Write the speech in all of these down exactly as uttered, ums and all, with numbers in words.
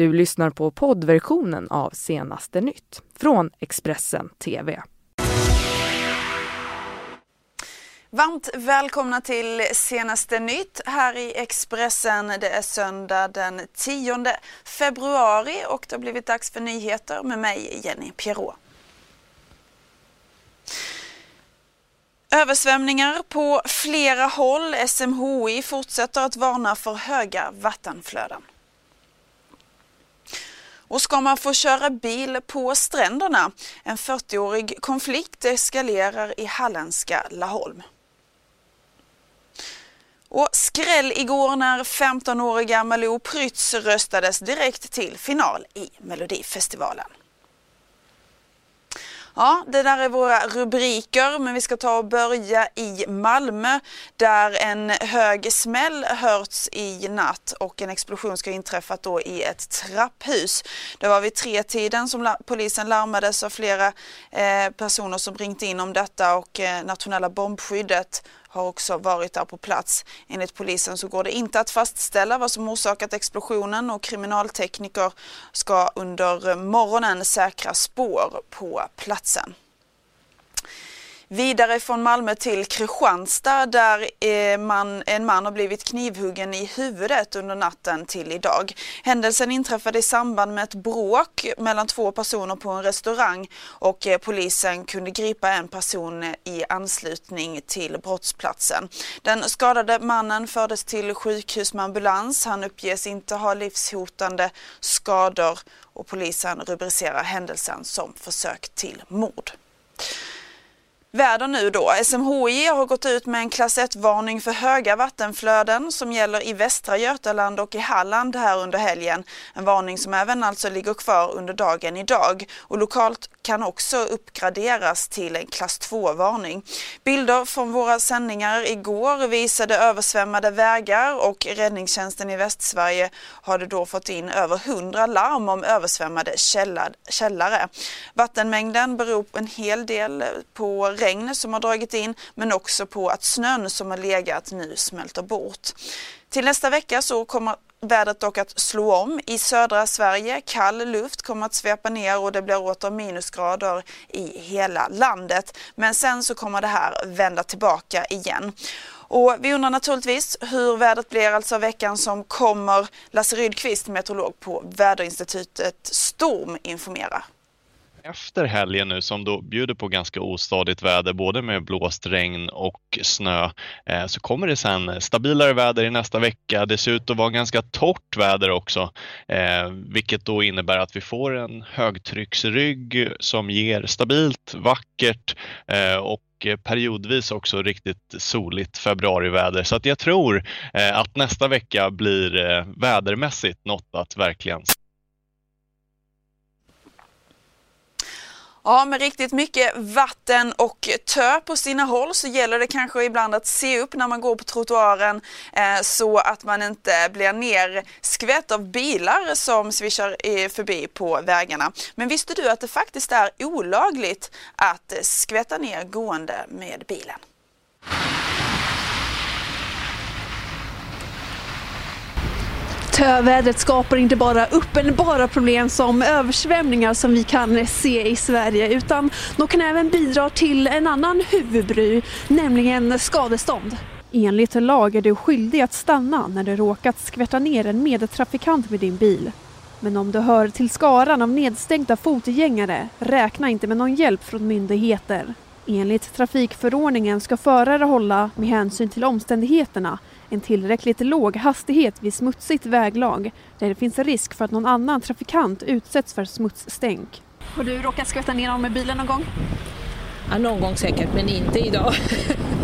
Du lyssnar på poddversionen av Senaste nytt från Expressen T V. Varmt välkomna till Senaste nytt här i Expressen. Det är söndag den tionde februari och det har blivit dags för nyheter med mig, Jenny Pierrot. Översvämningar på flera håll. S M H I fortsätter att varna för höga vattenflöden. Och ska man få köra bil på stränderna? En fyrtioårig konflikt eskalerar i halländska Laholm. Och skräll igår när femtonåriga Malou Prytz röstades direkt till final i Melodifestivalen. Ja, det där är våra rubriker, men vi ska ta och börja i Malmö där en hög smäll hörts i natt och en explosion ska inträffat då i ett trapphus. Det var vid tre tiden som polisen larmades av flera eh, personer som ringt in om detta och eh, nationella bombskyddet har också varit där på plats. Enligt polisen så går det inte att fastställa vad som orsakat explosionen och kriminaltekniker ska under morgonen säkra spår på platsen. Vidare från Malmö till Kristianstad där man, en man har blivit knivhuggen i huvudet under natten till idag. Händelsen inträffade i samband med ett bråk mellan två personer på en restaurang och polisen kunde gripa en person i anslutning till brottsplatsen. Den skadade mannen fördes till sjukhus med ambulans. Han uppges inte ha livshotande skador och polisen rubricerar händelsen som försök till mord. Väder nu då. S M H I har gått ut med en klass ett-varning för höga vattenflöden som gäller i Västra Götaland och i Halland här under helgen. En varning som även alltså ligger kvar under dagen idag och lokalt kan också uppgraderas till en klass två-varning. Bilder från våra sändningar igår visade översvämmade vägar och räddningstjänsten i Västsverige hade då fått in över hundra larm om översvämmade källare. Vattenmängden beror en hel del på regn som har dragit in men också på att snön som har legat nu smälter bort. Till nästa vecka så kommer vädret dock att slå om i södra Sverige. Kall luft kommer att svepa ner och det blir åter minusgrader i hela landet. Men sen så kommer det här vända tillbaka igen. Och vi undrar naturligtvis hur vädret blir alltså veckan som kommer. Lasse Rydqvist, meteorolog på Väderinstitutet Storm, informerar. Efter helgen nu som då bjuder på ganska ostadigt väder både med blåst, regn och snö så kommer det sen stabilare väder i nästa vecka. Det ser ut att vara ganska torrt väder också vilket då innebär att vi får en högtrycksrygg som ger stabilt, vackert och periodvis också riktigt soligt februariväder. Så att jag tror att nästa vecka blir vädermässigt något att verkligen. Ja, med riktigt mycket vatten och tö på sina håll så gäller det kanske ibland att se upp när man går på trottoaren eh, så att man inte blir nerskvätt av bilar som svischar förbi på vägarna. Men visste du att det faktiskt är olagligt att skvätta ner gående med bilen? Tövädret skapar inte bara uppenbara problem som översvämningar som vi kan se i Sverige utan de kan även bidra till en annan huvudbry, nämligen skadestånd. Enligt lag är du skyldig att stanna när du råkat skvätta ner en medtrafikant med din bil. Men om du hör till skaran av nedstängda fotgängare, räkna inte med någon hjälp från myndigheter. Enligt trafikförordningen ska förare hålla, med hänsyn till omständigheterna, en tillräckligt låg hastighet vid smutsigt väglag där det finns risk för att någon annan trafikant utsätts för smutsstänk. Har du råkat skvätta ner någon med bilen någon gång? Ja, någon gång säkert, men inte idag.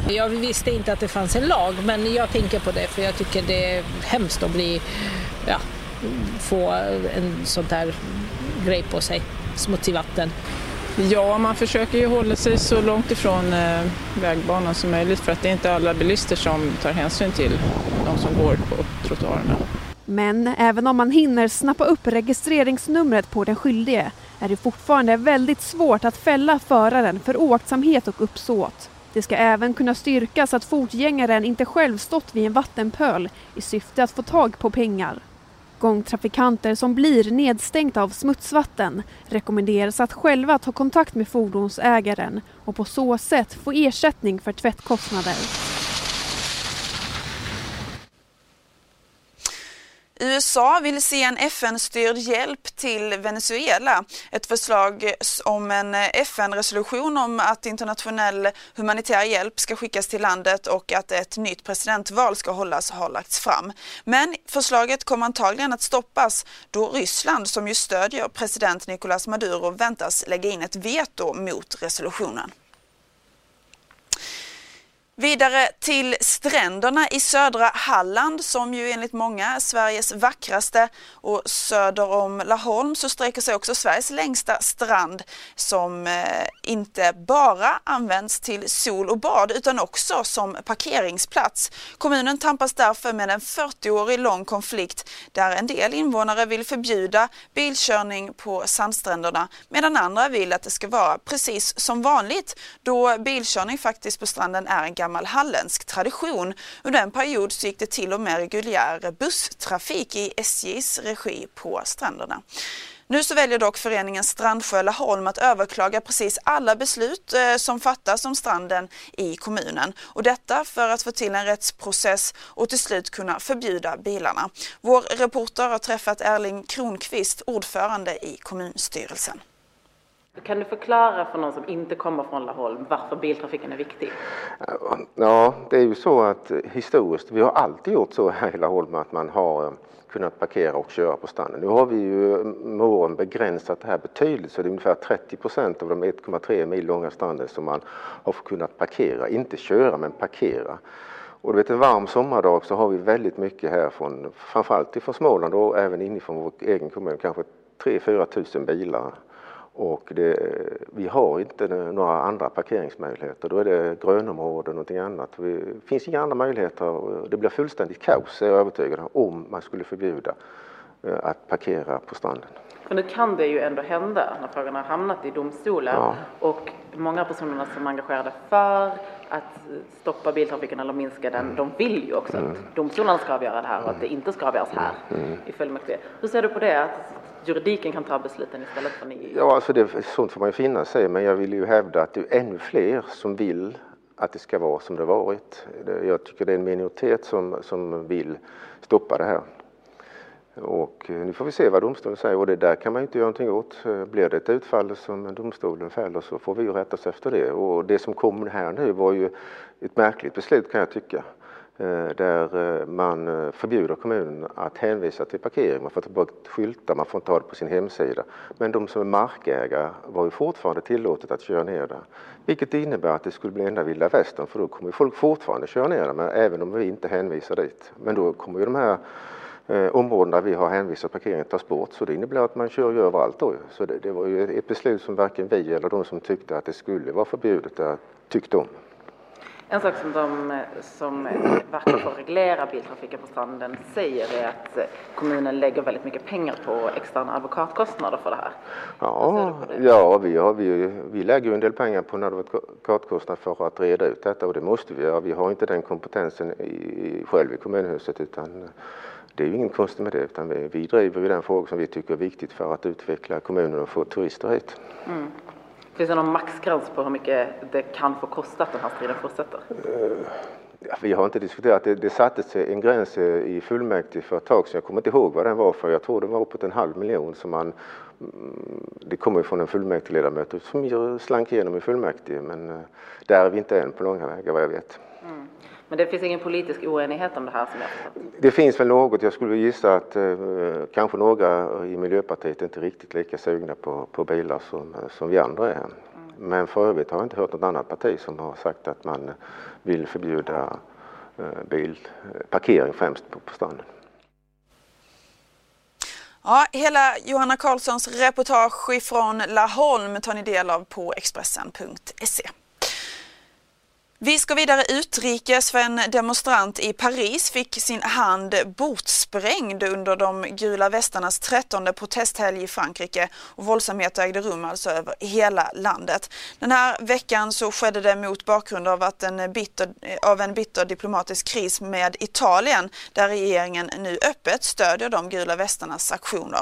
Jag visste inte att det fanns en lag, men jag tänker på det för jag tycker det är hemskt att bli, ja, få en sån där grej på sig, smutsig vatten. Ja, man försöker ju hålla sig så långt ifrån vägbanan som möjligt för att det är inte alla bilister som tar hänsyn till de som går på trottoarerna. Men även om man hinner snappa upp registreringsnumret på den skyldige är det fortfarande väldigt svårt att fälla föraren för oaktsamhet och uppsåt. Det ska även kunna styrkas att fotgängaren inte själv stått vid en vattenpöl i syfte att få tag på pengar. Gångtrafikanter som blir nedstängda av smutsvatten rekommenderas att själva ta kontakt med fordonsägaren och på så sätt få ersättning för tvättkostnader. U S A vill se en F N-styrd hjälp till Venezuela. Ett förslag om en F N-resolution om att internationell humanitär hjälp ska skickas till landet och att ett nytt presidentval ska hållas har lagts fram. Men förslaget kommer antagligen att stoppas då Ryssland, som ju stödjer president Nicolás Maduro, väntas lägga in ett veto mot resolutionen. Vidare till stränderna i södra Halland, som ju enligt många är Sveriges vackraste, och söder om Laholm så sträcker sig också Sveriges längsta strand som inte bara används till sol och bad utan också som parkeringsplats. Kommunen tampas därför med en fyrtio-årig lång konflikt där en del invånare vill förbjuda bilkörning på sandstränderna medan andra vill att det ska vara precis som vanligt, då bilkörning faktiskt på stranden är en gammal halländsk tradition. Under en period så gick det till och med reguljär busstrafik i S J:s regi på stränderna. Nu så väljer dock föreningen Strandsjö-Laholm att överklaga precis alla beslut som fattas om stranden i kommunen. Och detta för att få till en rättsprocess och till slut kunna förbjuda bilarna. Vår reporter har träffat Erling Kronqvist, ordförande i kommunstyrelsen. Kan du förklara för någon som inte kommer från Laholm varför biltrafiken är viktig? Ja, det är ju så att historiskt, vi har alltid gjort så här i Laholm att man har kunnat parkera och köra på stranden. Nu har vi ju med åren begränsat det här betydligt, så det är ungefär trettio procent av de en komma tre mil långa stranden som man har kunnat parkera. Inte köra, men parkera. Och du vet, en varm sommardag så har vi väldigt mycket här från, framförallt från Småland och även inifrån vår egen kommun, kanske tre till fyra tusen bilar. Och det, vi har inte några andra parkeringsmöjligheter. Då är det grönområden och någonting annat. Det finns inga andra möjligheter. Det blir fullständigt kaos, är jag övertygad om, om man skulle förbjuda att parkera på stranden. Och nu kan det ju ändå hända när frågan har hamnat i domstolen. Ja. Och många personer som är engagerade för att stoppa biltrafiken eller minska den, mm. de vill ju också mm. att domstolarna ska avgöra det här och att det inte ska avgöras här mm. i fullmäktige. Hur ser du på det? Juridiken kan ta besluten istället för ni? Ja, alltså det, sånt får man ju finna sig. Men jag vill ju hävda att det är ännu fler som vill att det ska vara som det varit. Jag tycker det är en minoritet som, som vill stoppa det här. Och nu får vi se vad domstolen säger. Och det där kan man ju inte göra någonting åt. Blir det ett utfall som domstolen fäller så får vi ju rätta oss efter det. Och det som kom här nu var ju ett märkligt beslut, kan jag tycka. Där man förbjuder kommunen att hänvisa till parkering. Man får ta bort skyltar, man får ta det på sin hemsida. Men de som är markägare var ju fortfarande tillåtet att köra ner där. Vilket innebär att det skulle bli enda vilda västern, för då kommer folk fortfarande köra ner där, men även om vi inte hänvisar dit. Men då kommer ju de här eh, områdena vi har hänvisat parkeringen tas bort, så det innebär att man kör ju överallt då. Så det, det var ju ett beslut som varken vi eller de som tyckte att det skulle vara förbjudet där tyckte om. En sak som de som verkar för att reglera biltrafiken på stranden säger är att kommunen lägger väldigt mycket pengar på externa advokatkostnader för det här. Ja, det? ja vi, har, vi, vi lägger en del pengar på en advokatkostnad för att reda ut detta, och det måste vi göra. Vi har inte den kompetensen i, själv i kommunhuset, utan det är ju ingen konst med det, utan vi, vi driver ju den fråga som vi tycker är viktigt för att utveckla kommunen och få turister hit. Mm. Finns det någon maxgräns på hur mycket det kan få kosta att den här striden fortsätter? Ja, vi har inte diskuterat. Det, det sattes en gräns i fullmäktige för ett tag sedan. Jag kommer inte ihåg vad den var för. Jag tror det var uppåt en halv miljon som man... Det kommer från en fullmäktigeledamot som slank igenom i fullmäktige. Men där är vi inte än på långa vägar, vad jag vet. Mm. Men det finns ingen politisk oenighet om det här som jag förstått? Det finns väl något. Jag skulle gissa att eh, kanske några i Miljöpartiet inte riktigt lika sugna på, på bilar som, som vi andra är. Mm. Men för övrigt har jag inte hört något annat parti som har sagt att man vill förbjuda eh, bilparkering främst på, på stranden. Ja, hela Johanna Karlssons reportage ifrån Laholm tar ni del av på Expressen punkt se. Vi ska vidare utrikes, för en demonstrant i Paris fick sin hand bortsprängd under de gula västarnas trettonde protesthelg i Frankrike, och våldsamheter ägde rum alltså över hela landet. Den här veckan så skedde det mot bakgrund av, att en, bitter, av en bitter diplomatisk kris med Italien, där regeringen nu öppet stödjer de gula västarnas aktioner.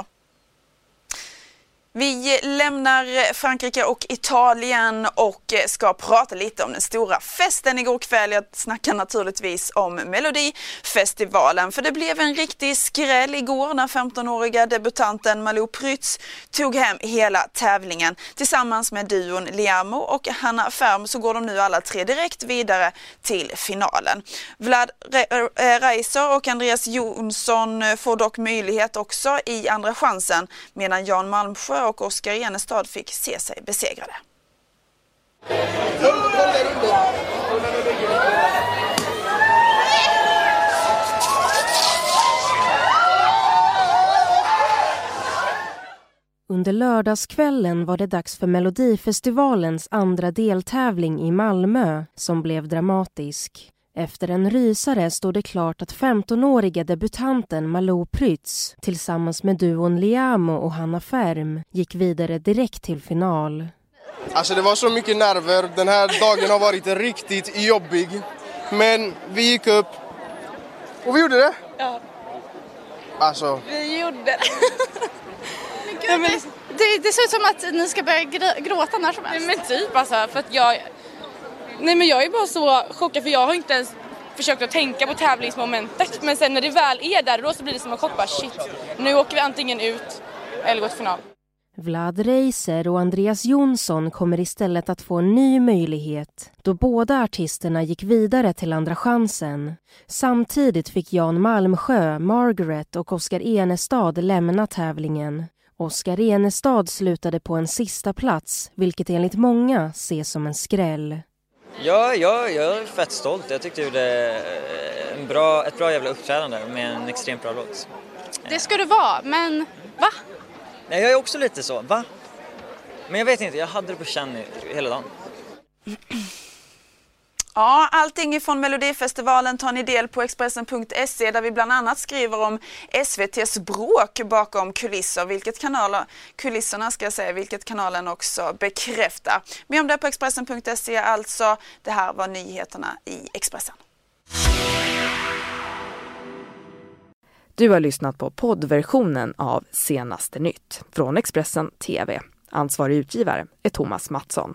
Vi lämnar Frankrike och Italien och ska prata lite om den stora festen igår kväll. Jag snackar naturligtvis om Melodifestivalen, för det blev en riktig skräll igår när femtonåriga debutanten Malou Prytz tog hem hela tävlingen. Tillsammans med duon Liamo och Hanna Färm så går de nu alla tre direkt vidare till finalen. Vlad Reiser och Andreas Jonsson får dock möjlighet också i andra chansen, medan Jan Malmsjö och Oscar Enestad fick se sig besegrade. Under lördagskvällen var det dags för Melodifestivalens andra deltävling i Malmö, som blev dramatisk. Efter en rysare stod det klart att femtonåriga debutanten Malou Prytz tillsammans med duon Liamo och Hanna Färm gick vidare direkt till final. Alltså det var så mycket nerver. Den här dagen har varit riktigt jobbig. Men vi gick upp och vi gjorde det. Ja. Alltså. Vi gjorde det. Men gud, Nej, men... Det, det ser ut som att ni ska börja gråta när som helst. Men typ alltså, för att jag... Nej, men jag är bara så chockad, för jag har inte ens försökt att tänka på tävlingsmomentet. Men sen när det väl är där då så blir det som en chock. Bara, shit, nu åker vi antingen ut eller går till final. Vlad Reiser och Andreas Jonsson kommer istället att få en ny möjlighet, då båda artisterna gick vidare till andra chansen. Samtidigt fick Jan Malmsjö, Margaret och Oscar Enestad lämna tävlingen. Oscar Enestad slutade på en sista plats, vilket enligt många ses som en skräll. Ja, ja, jag är fett stolt. Jag tyckte det är en bra, ett bra jävla uppträdande med en extremt bra låt. Det ska det vara, men va? Nej, jag är också lite så, va? Men jag vet inte, jag hade det på känn hela dagen. Ja, allting ifrån Melodifestivalen tar ni del på Expressen punkt se, där vi bland annat skriver om S V T:s bråk bakom kulisser, vilket kanaler, kulisserna ska jag säga, vilket kanalen också bekräftar. Mer om det på Expressen punkt se alltså. Det här var nyheterna i Expressen. Du har lyssnat på poddversionen av Senaste nytt från Expressen T V. Ansvarig utgivare är Thomas Mattsson.